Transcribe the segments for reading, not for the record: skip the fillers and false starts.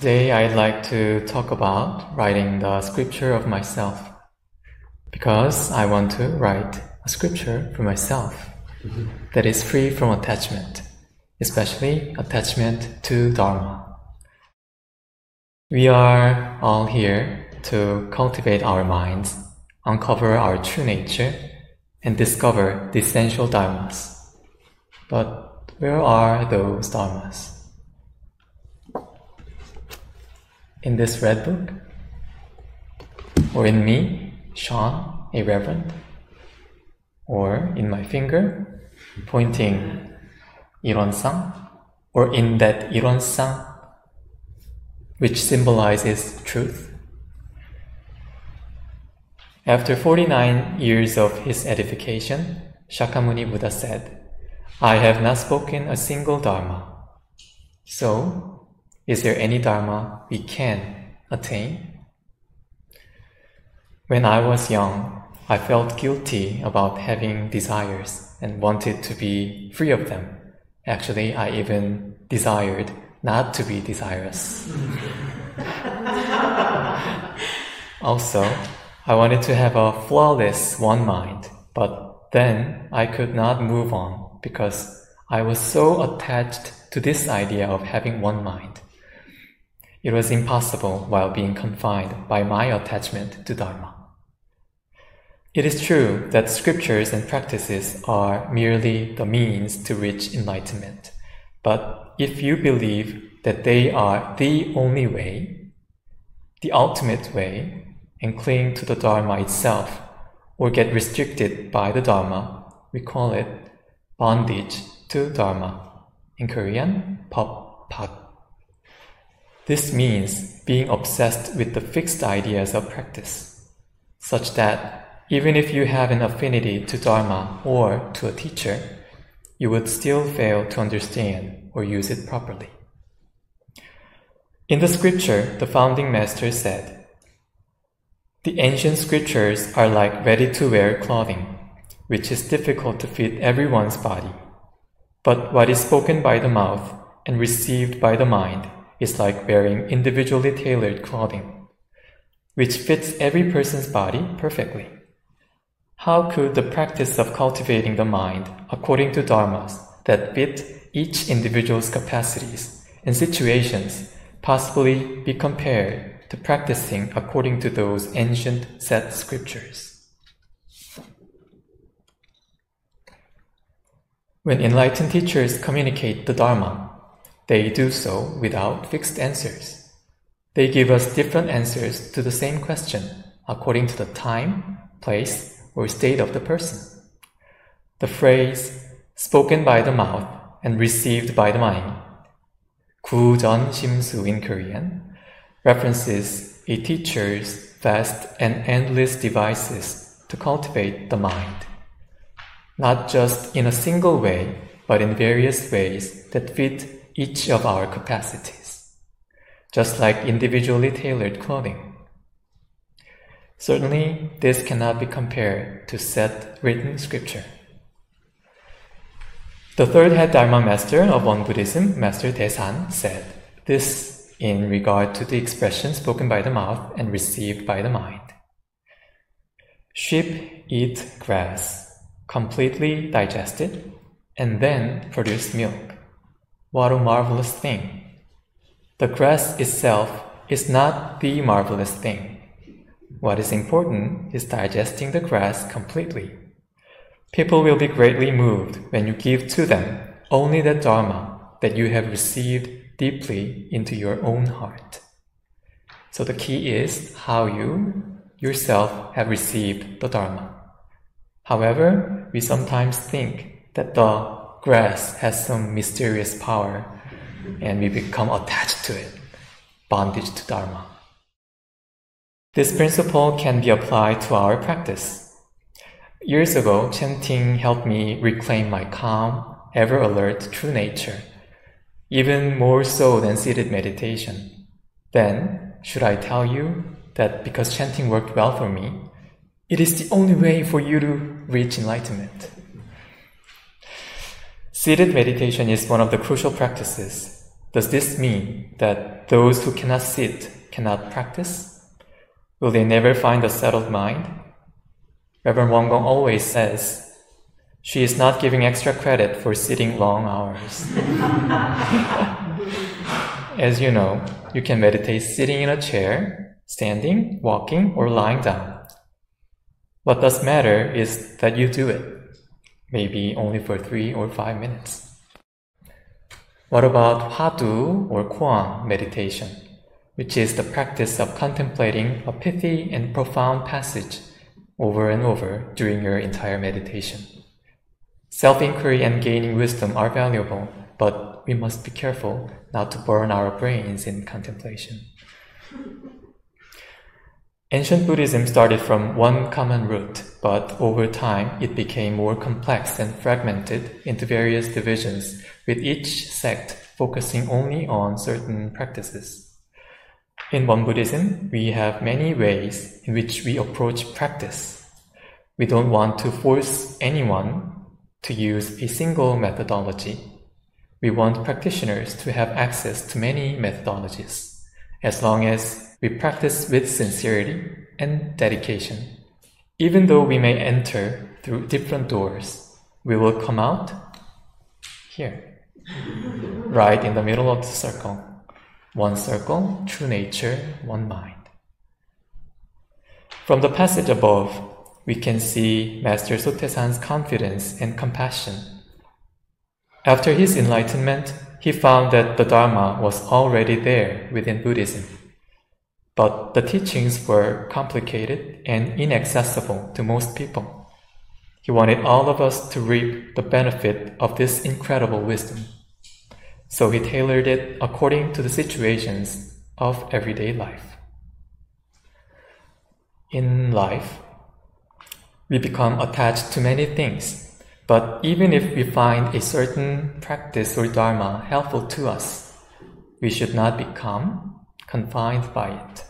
Today I'd like to talk about writing the scripture of myself, because I want to write a scripture for myself that is free from attachment, especially attachment to Dharma. We are all here to cultivate our minds, uncover our true nature, and discover the essential dharmas. But where are those dharmas? In this red book? Or in me, Sean, a reverend? Or in my finger, pointing Iron-san? Or in that Iron-san, which symbolizes truth? After 49 years of his edification, Shakyamuni Buddha said, "I have not spoken a single dharma." So, is there any dharma we can attain? When I was young, I felt guilty about having desires and wanted to be free of them. Actually, I even desired not to be desirous. Also, I wanted to have a flawless one mind, but then I could not move on because I was so attached to this idea of having one mind. It was impossible while being confined by my attachment to Dharma. It is true that scriptures and practices are merely the means to reach enlightenment, but if you believe that they are the only way, the ultimate way, and cling to the Dharma itself, or get restricted by the Dharma, we call it bondage to Dharma. In Korean, pop pak. This means being obsessed with the fixed ideas of practice, such that even if you have an affinity to Dharma or to a teacher, you would still fail to understand or use it properly. In the scripture, the founding master said, "The ancient scriptures are like ready-to-wear clothing, which is difficult to fit everyone's body. But what is spoken by the mouth and received by the mind is like wearing individually tailored clothing, which fits every person's body perfectly. How could the practice of cultivating the mind according to dharmas that fit each individual's capacities and situations possibly be compared to practicing according to those ancient set scriptures?" When enlightened teachers communicate the Dharma, they do so without fixed answers. They give us different answers to the same question according to the time, place, or state of the person. The phrase "spoken by the mouth and received by the mind," gu jeon sim su in Korean, references a teacher's vast and endless devices to cultivate the mind, not just in a single way, but in various ways that fit each of our capacities, just like individually tailored clothing. Certainly, this cannot be compared to set written scripture. The third head Dharma master of Won Buddhism, Master Daesan, said this in regard to the expression "spoken by the mouth and received by the mind." "Sheep eat grass, completely digest it, and then produce milk. What a marvelous thing! The grass itself is not the marvelous thing. What is important is digesting the grass completely. People will be greatly moved when you give to them only the Dharma that you have received deeply into your own heart." So the key is how you yourself have received the Dharma. However, we sometimes think that the grass has some mysterious power and we become attached to it, bondage to Dharma. This principle can be applied to our practice. Years ago, chanting helped me reclaim my calm, ever-alert true nature, even more so than seated meditation. Then, should I tell you that because chanting worked well for me, it is the only way for you to reach enlightenment? Seated meditation is one of the crucial practices, Does this mean that those who cannot sit cannot practice? Will they never find a settled mind? Reverend Wong Gong always says, she is not giving extra credit for sitting long hours. As you know, you can meditate sitting in a chair, standing, walking, or lying down. What does matter is that you do it, maybe only for 3 or 5 minutes. What about Hadu or Kuan meditation, which is the practice of contemplating a pithy and profound passage over and over during your entire meditation? Self-inquiry and gaining wisdom are valuable, but we must be careful not to burn our brains in contemplation. Ancient Buddhism started from one common root, but over time it became more complex and fragmented into various divisions, with each sect focusing only on certain practices. In Won Buddhism, we have many ways in which we approach practice. We don't want to force anyone to use a single methodology. We want practitioners to have access to many methodologies, as long as we practice with sincerity and dedication. Even though we may enter through different doors, we will come out here, right in the middle of the circle. One circle, true nature, one mind. From the passage above, we can see Master Sotaesan's confidence and compassion. After his enlightenment, he found that the Dharma was already there within Buddhism, but the teachings were complicated and inaccessible to most people. He wanted all of us to reap the benefit of this incredible wisdom, so he tailored it according to the situations of everyday life. In life, we become attached to many things, but even if we find a certain practice or dharma helpful to us, we should not become confined by it.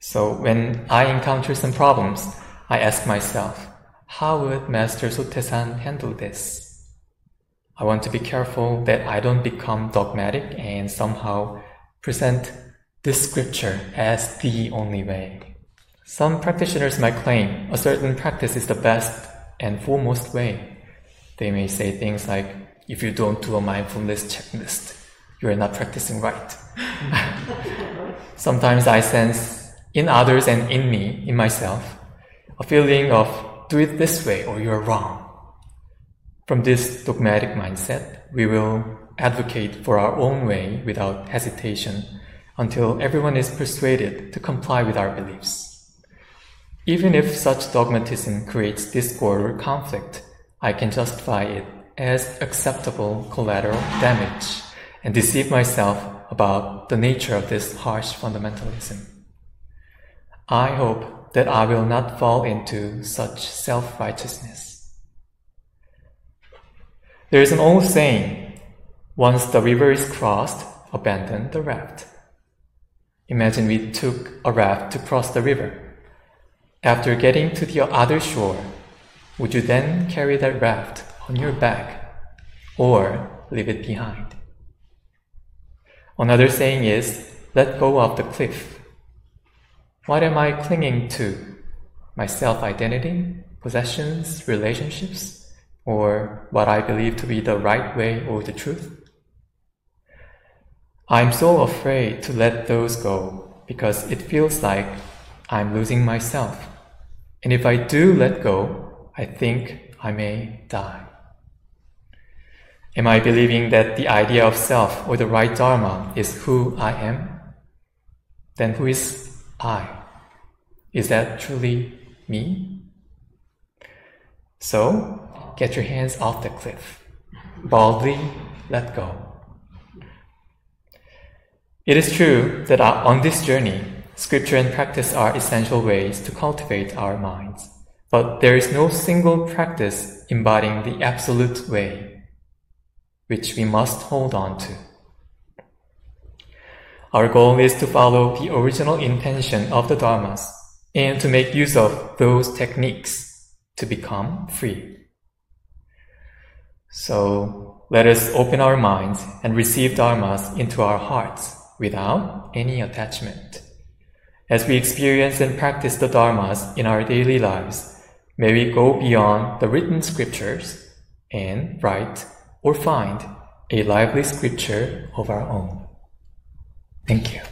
So when I encounter some problems, I ask myself, how would Master Sotaesan handle this? I want to be careful that I don't become dogmatic and somehow present this scripture as the only way. Some practitioners might claim a certain practice is the best and foremost way. They may say things like, if you don't do a mindfulness checklist, you are not practicing right. Sometimes I sense in others and in me, in myself, a feeling of do it this way or you are wrong. From this dogmatic mindset, we will advocate for our own way without hesitation until everyone is persuaded to comply with our beliefs. Even if such dogmatism creates discord or conflict, I can justify it as acceptable collateral damage and deceive myself about the nature of this harsh fundamentalism. I hope that I will not fall into such self-righteousness. There is an old saying, once the river is crossed, abandon the raft. Imagine we took a raft to cross the river. After getting to the other shore, would you then carry that raft on your back or leave it behind? Another saying is, let go of the cliff. What am I clinging to? My self-identity, possessions, relationships, or what I believe to be the right way or the truth? I'm so afraid to let those go because it feels like I'm losing myself. And if I do let go, I think I may die. Am I believing that the idea of self or the right dharma is who I am? Then who is I? Is that truly me? So, get your hands off the cliff. Boldly let go. It is true that on this journey, scripture and practice are essential ways to cultivate our minds, but there is no single practice embodying the absolute way, which we must hold on to. Our goal is to follow the original intention of the dharmas and to make use of those techniques to become free. So let us open our minds and receive dharmas into our hearts without any attachment. As we experience and practice the dharmas in our daily lives, may we go beyond the written scriptures and write or find a lively scripture of our own. Thank you.